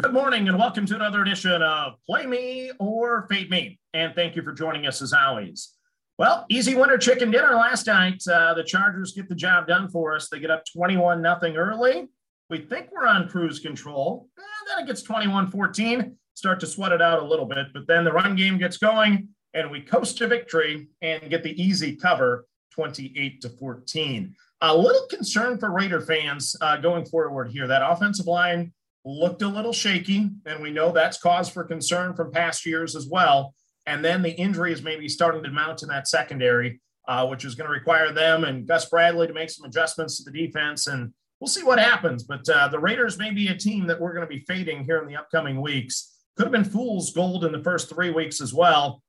Good morning and welcome to another edition of Play Me or Fade Me. And thank you for joining us as always. Well, easy winner chicken dinner last night. The Chargers get the job done for us. They get up 21-0 early. We think we're on cruise control. And then it gets 21-14. Start to sweat it out a little bit. But then the run game gets going and we coast to victory and get the easy cover 28-14. A little concern for Raider fans going forward here. That offensive line looked a little shaky, and we know that's cause for concern from past years as well. And then the injuries may be starting to mount in that secondary, which is going to require them and Gus Bradley to make some adjustments to the defense, and we'll see what happens. But the Raiders may be a team that we're going to be fading here in the upcoming weeks. Could have been fool's gold in the first 3 weeks as well.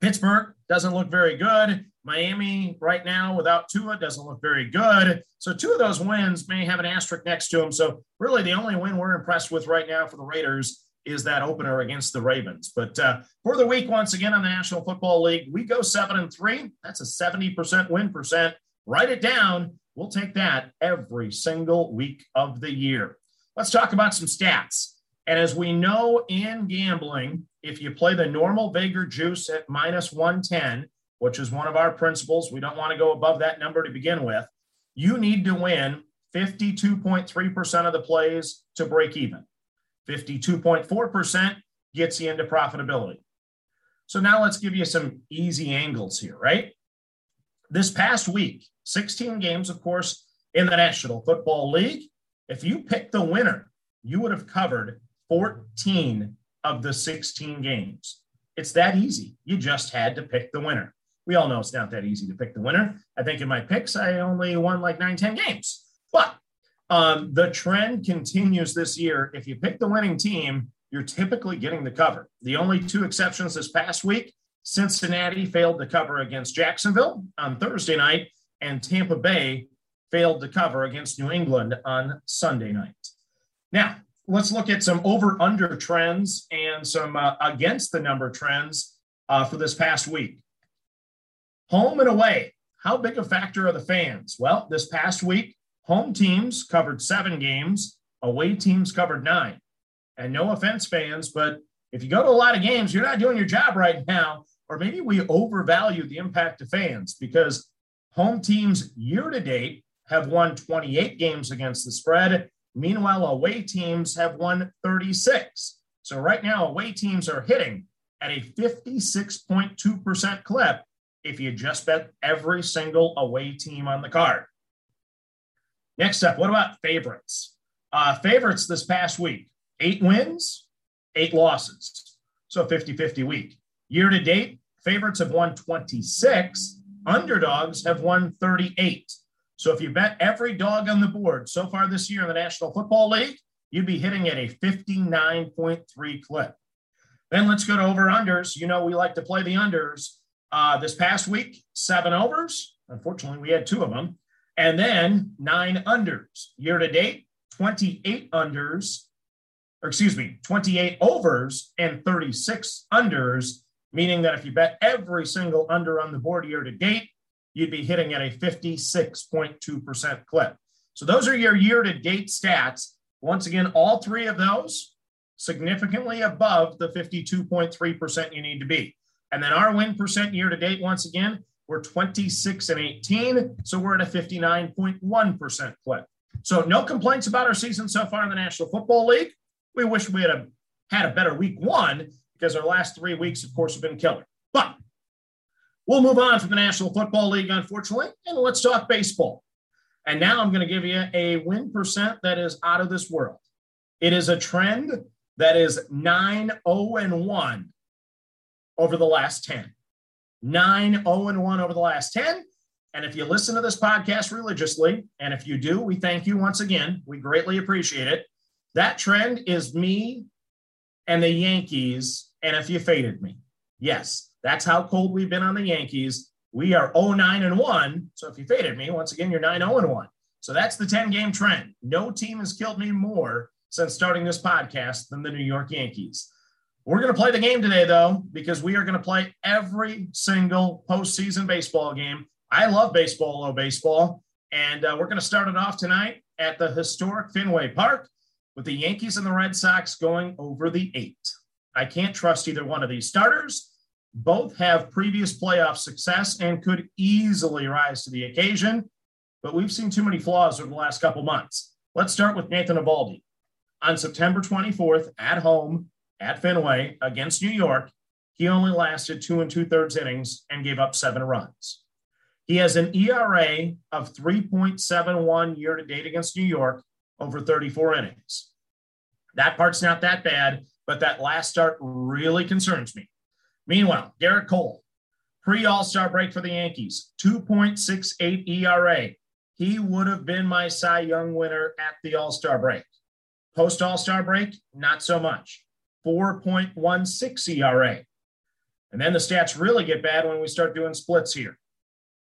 Pittsburgh doesn't look very good. Miami right now without Tua doesn't look very good. So two of those wins may have an asterisk next to them. So really the only win we're impressed with right now for the Raiders is that opener against the Ravens. But for the week, once again, on the National Football League, we go 7-3. That's a 70% win percent. Write it down. We'll take that every single week of the year. Let's talk about some stats. And as we know in gambling, if you play the normal Vegas juice at -110, which is one of our principles, we don't want to go above that number to begin with, you need to win 52.3% of the plays to break even. 52.4% gets you into profitability. So now let's give you some easy angles here, right? This past week, 16 games, of course, in the National Football League. If you pick the winner, you would have covered 14 of the 16 games. It's that easy. You just had to pick the winner. We all know it's not that easy to pick the winner. I think in my picks, I only won like 9-10 games. But the trend continues this year. If you pick the winning team, you're typically getting the cover. The only two exceptions this past week, Cincinnati failed to cover against Jacksonville on Thursday night, and Tampa Bay failed to cover against New England on Sunday night. Now, let's look at some over-under trends and some against-the-number trends for this past week. Home and away, how big a factor are the fans? Well, this past week, home teams covered 7 games, away teams covered 9. And no offense, fans, but if you go to a lot of games, you're not doing your job right now, or maybe we overvalue the impact of fans because home teams year-to-date have won 28 games against the spread. Meanwhile, away teams have won 36. So right now, away teams are hitting at a 56.2% clip if you just bet every single away team on the card. Next up, what about favorites? Favorites this past week, 8 wins, 8 losses. So 50-50 week. Year to date, favorites have won 26. Underdogs have won 38. So if you bet every dog on the board so far this year in the National Football League, you'd be hitting at a 59.3 clip. Then let's go to over-unders. You know we like to play the unders. This past week, 7 overs. Unfortunately, we had 2 of them. And then 9 unders. Year-to-date, 28 overs and 36 unders, meaning that if you bet every single under on the board year-to-date, you'd be hitting at a 56.2% clip. So those are your year-to-date stats. Once again, all 3 of those significantly above the 52.3% you need to be. And then our win percent year-to-date, once again, we're 26-18, so we're at a 59.1% clip. So no complaints about our season so far in the National Football League. We wish we had a better week one because our last 3 weeks, of course, have been killer. But we'll move on from the National Football League, unfortunately, and let's talk baseball. And now I'm going to give you a win percent that is out of this world. It is a trend that is 9-0-1 over the last 10. 9-0-1 over the last 10. And if you listen to this podcast religiously, and if you do, we thank you once again. We greatly appreciate it. That trend is me and the Yankees, and if you faded me. Yes. That's how cold we've been on the Yankees. We are 0-9-1. So if you faded me, once again, you're 9-0-1. So that's the 10-game trend. No team has killed me more since starting this podcast than the New York Yankees. We're going to play the game today, though, because we are going to play every single postseason baseball game. I love baseball, love baseball. And we're going to start it off tonight at the historic Fenway Park. with the Yankees and the Red Sox going over the 8. I can't trust either one of these starters. Both have previous playoff success and could easily rise to the occasion, but we've seen too many flaws over the last couple months. Let's start with Nathan Eovaldi. On September 24th, at home, at Fenway, against New York, he only lasted 2 2/3 innings and gave up 7 runs. He has an ERA of 3.71 year-to-date against New York over 34 innings. That part's not that bad, but that last start really concerns me. Meanwhile, Gerrit Cole, pre-All-Star break for the Yankees, 2.68 ERA. He would have been my Cy Young winner at the All-Star break. Post-All-Star break, not so much. 4.16 ERA. And then the stats really get bad when we start doing splits here.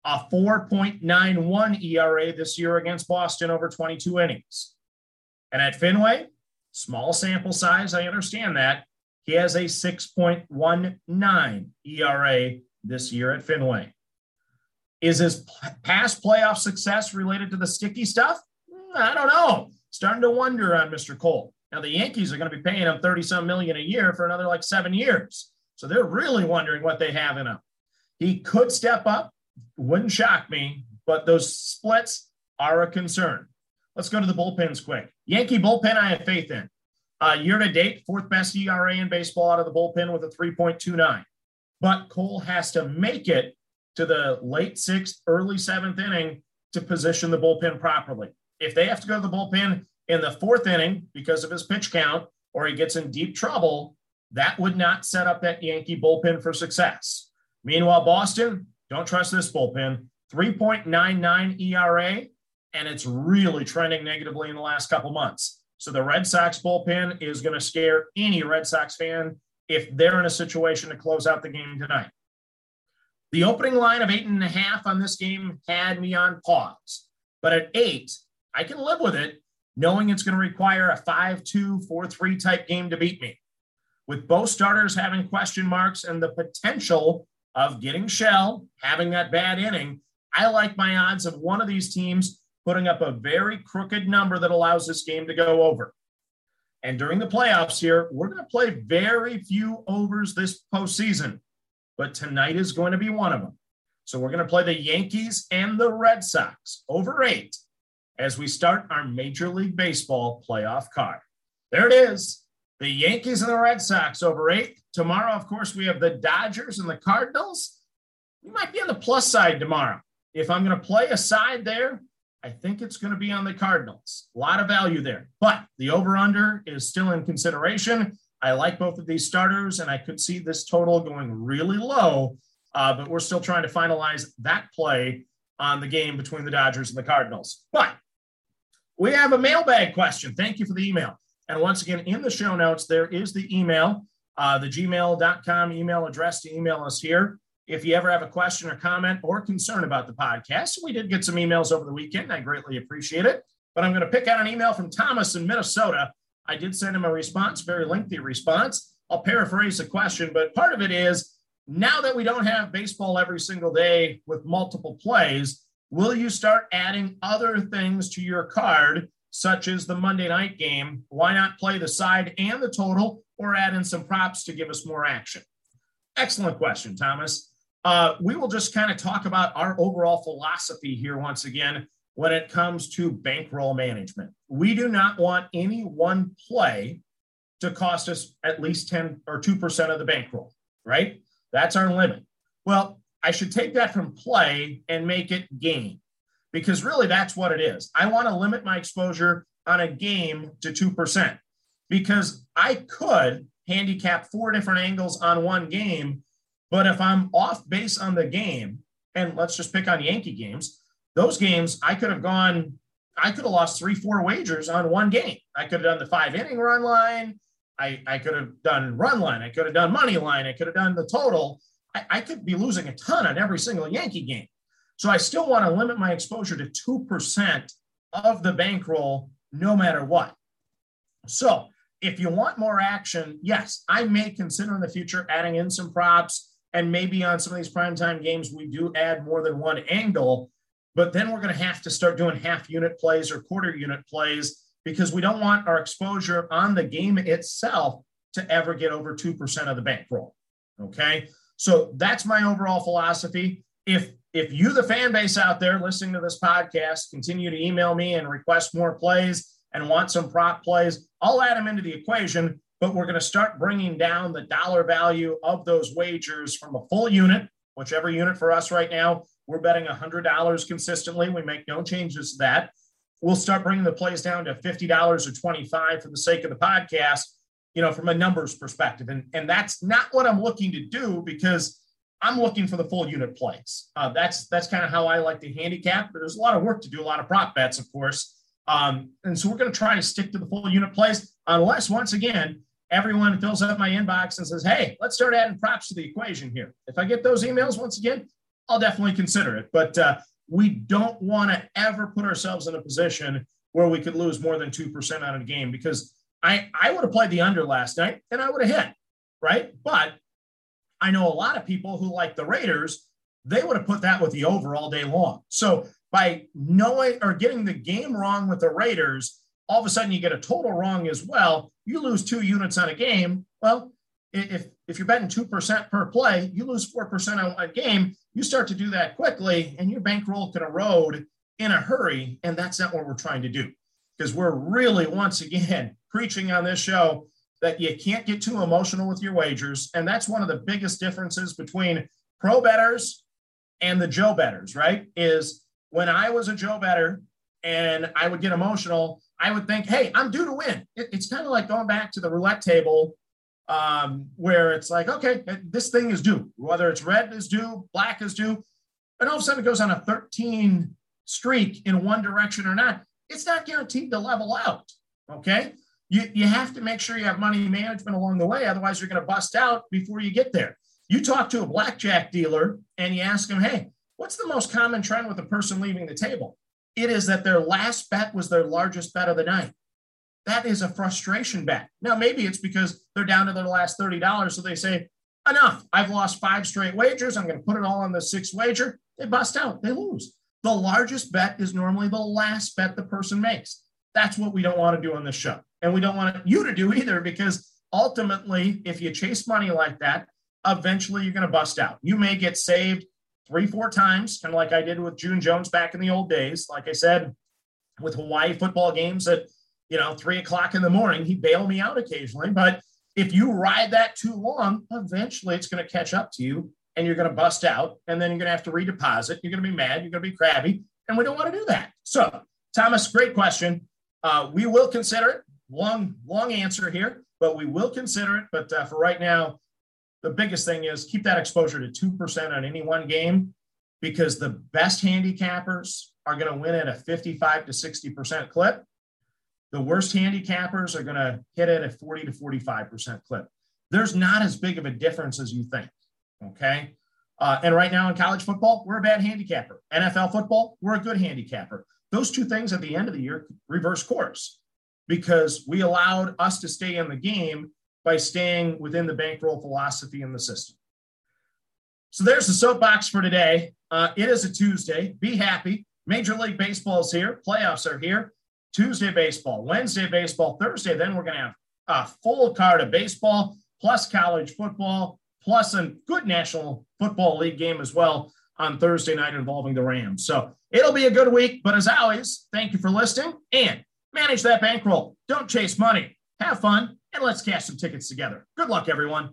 A 4.91 ERA this year against Boston over 22 innings. And at Fenway, small sample size, I understand that. He has a 6.19 ERA this year at Fenway. Is his past playoff success related to the sticky stuff? I don't know. Starting to wonder on Mr. Cole. Now, the Yankees are going to be paying him $30-some million a year for another like 7 years. So they're really wondering what they have in him. He could step up. Wouldn't shock me, but those splits are a concern. Let's go to the bullpens quick. Yankee bullpen I have faith in. Year-to-date, 4th best ERA in baseball out of the bullpen with a 3.29. But Cole has to make it to the late 6th, early 7th inning to position the bullpen properly. If they have to go to the bullpen in the 4th inning because of his pitch count or he gets in deep trouble, that would not set up that Yankee bullpen for success. Meanwhile, Boston, don't trust this bullpen. 3.99 ERA, and it's really trending negatively in the last couple months. So the Red Sox bullpen is going to scare any Red Sox fan if they're in a situation to close out the game tonight. The opening line of 8.5 on this game had me on pause. But at 8, I can live with it, knowing it's going to require a 5-2, 4-3 type game to beat me. With both starters having question marks and the potential of getting shell, having that bad inning, I like my odds of one of these teams putting up a very crooked number that allows this game to go over. And during the playoffs here, we're going to play very few overs this postseason, but tonight is going to be one of them. So we're going to play the Yankees and the Red Sox over 8 as we start our Major League Baseball playoff card. There it is. The Yankees and the Red Sox over 8. Tomorrow, of course, we have the Dodgers and the Cardinals. You might be on the plus side tomorrow. If I'm going to play a side there, I think it's going to be on the Cardinals. A lot of value there. But the over-under is still in consideration. I like both of these starters, and I could see this total going really low. But we're still trying to finalize that play on the game between the Dodgers and the Cardinals. But we have a mailbag question. Thank you for the email. And once again, in the show notes, there is the email, the gmail.com email address to email us here. If you ever have a question or comment or concern about the podcast, we did get some emails over the weekend. I greatly appreciate it. But I'm going to pick out an email from Thomas in Minnesota. I did send him a response, very lengthy response. I'll paraphrase the question, but part of it is, now that we don't have baseball every single day with multiple plays, will you start adding other things to your card, such as the Monday night game? Why not play the side and the total or add in some props to give us more action? Excellent question, Thomas. We will just kind of talk about our overall philosophy here once again when it comes to bankroll management. We do not want any one play to cost us at least 10 or 2% of the bankroll, right? That's our limit. Well, I should take that from play and make it game, because really that's what it is. I want to limit my exposure on a game to 2% because I could handicap 4 different angles on one game, but if I'm off base on the game, and let's just pick on Yankee games, those games I could have lost 3-4 wagers on one game. I could have done the 5-inning run line. I could have done run line. I could have done money line. I could have done the total. I could be losing a ton on every single Yankee game. So I still want to limit my exposure to 2% of the bankroll, no matter what. So if you want more action, yes, I may consider in the future adding in some props, and maybe on some of these primetime games, we do add more than one angle, but then we're going to have to start doing half unit plays or quarter unit plays because we don't want our exposure on the game itself to ever get over 2% of the bankroll. Okay. So that's my overall philosophy. If you, the fan base out there listening to this podcast, continue to email me and request more plays and want some prop plays, I'll add them into the equation, but we're going to start bringing down the dollar value of those wagers from a full unit, whichever unit for us right now, we're betting $100 consistently. We make no changes to that. We'll start bringing the plays down to $50 or $25 for the sake of the podcast, you know, from a numbers perspective. And that's not what I'm looking to do because I'm looking for the full unit plays. That's kind of how I like to handicap, but there's a lot of work to do, a lot of prop bets, of course. And so we're going to try to stick to the full unit plays unless, once again, everyone fills up my inbox and says, hey, let's start adding props to the equation here. If I get those emails, once again, I'll definitely consider it. But we don't want to ever put ourselves in a position where we could lose more than 2% on a game, because I would have played the under last night and I would have hit, right? But I know a lot of people who, like the Raiders, they would have put that with the over all day long. So by knowing or getting the game wrong with the Raiders, all of a sudden you get a total wrong as well. You lose 2 units on a game. Well, if you're betting 2% per play, you lose 4% on a game. You start to do that quickly and your bankroll can erode in a hurry. And that's not what we're trying to do, because we're really, once again, preaching on this show that you can't get too emotional with your wagers. And that's one of the biggest differences between pro bettors and the Joe bettors, right? Is when I was a Joe bettor and I would get emotional, I would think, hey, I'm due to win. It's kind of like going back to the roulette table where it's like, okay, this thing is due, whether it's red is due, black is due. And all of a sudden it goes on a 13 streak in one direction or not. It's not guaranteed to level out. Okay. You have to make sure you have money management along the way. Otherwise, you're going to bust out before you get there. You talk to a blackjack dealer and you ask him, hey, what's the most common trend with a person leaving the table? It is that their last bet was their largest bet of the night. That is a frustration bet. Now, maybe it's because they're down to their last $30. So they say, enough. I've lost 5 straight wagers. I'm going to put it all on the 6th wager. They bust out. They lose. The largest bet is normally the last bet the person makes. That's what we don't want to do on this show. And we don't want you to do either, because ultimately, if you chase money like that, eventually you're going to bust out. You may get saved 3-4 times, kind of like I did with June Jones back in the old days. Like I said, with Hawaii football games at, 3:00 in the morning, he bailed me out occasionally. But if you ride that too long, eventually it's going to catch up to you and you're going to bust out. And then you're going to have to redeposit. You're going to be mad. You're going to be crabby. And we don't want to do that. So, Thomas, great question. We will consider it. Long answer here, but we will consider it. But for right now, the biggest thing is keep that exposure to 2% on any one game, because the best handicappers are going to win at a 55 to 60% clip. The worst handicappers are going to hit at a 40 to 45% clip. There's not as big of a difference as you think. Okay. And right now in college football, we're a bad handicapper. NFL football, we're a good handicapper. Those two things at the end of the year reverse course, because we allowed us to stay in the game by staying within the bankroll philosophy in the system. So there's the soapbox for today. It is a Tuesday. Be happy. Major League Baseball is here. Playoffs are here. Tuesday baseball, Wednesday baseball, Thursday, then we're going to have a full card of baseball, plus college football, plus a good National Football League game as well on Thursday night involving the Rams. So it'll be a good week, but as always, thank you for listening and manage that bankroll. Don't chase money. Have fun, and let's cash some tickets together. Good luck, everyone.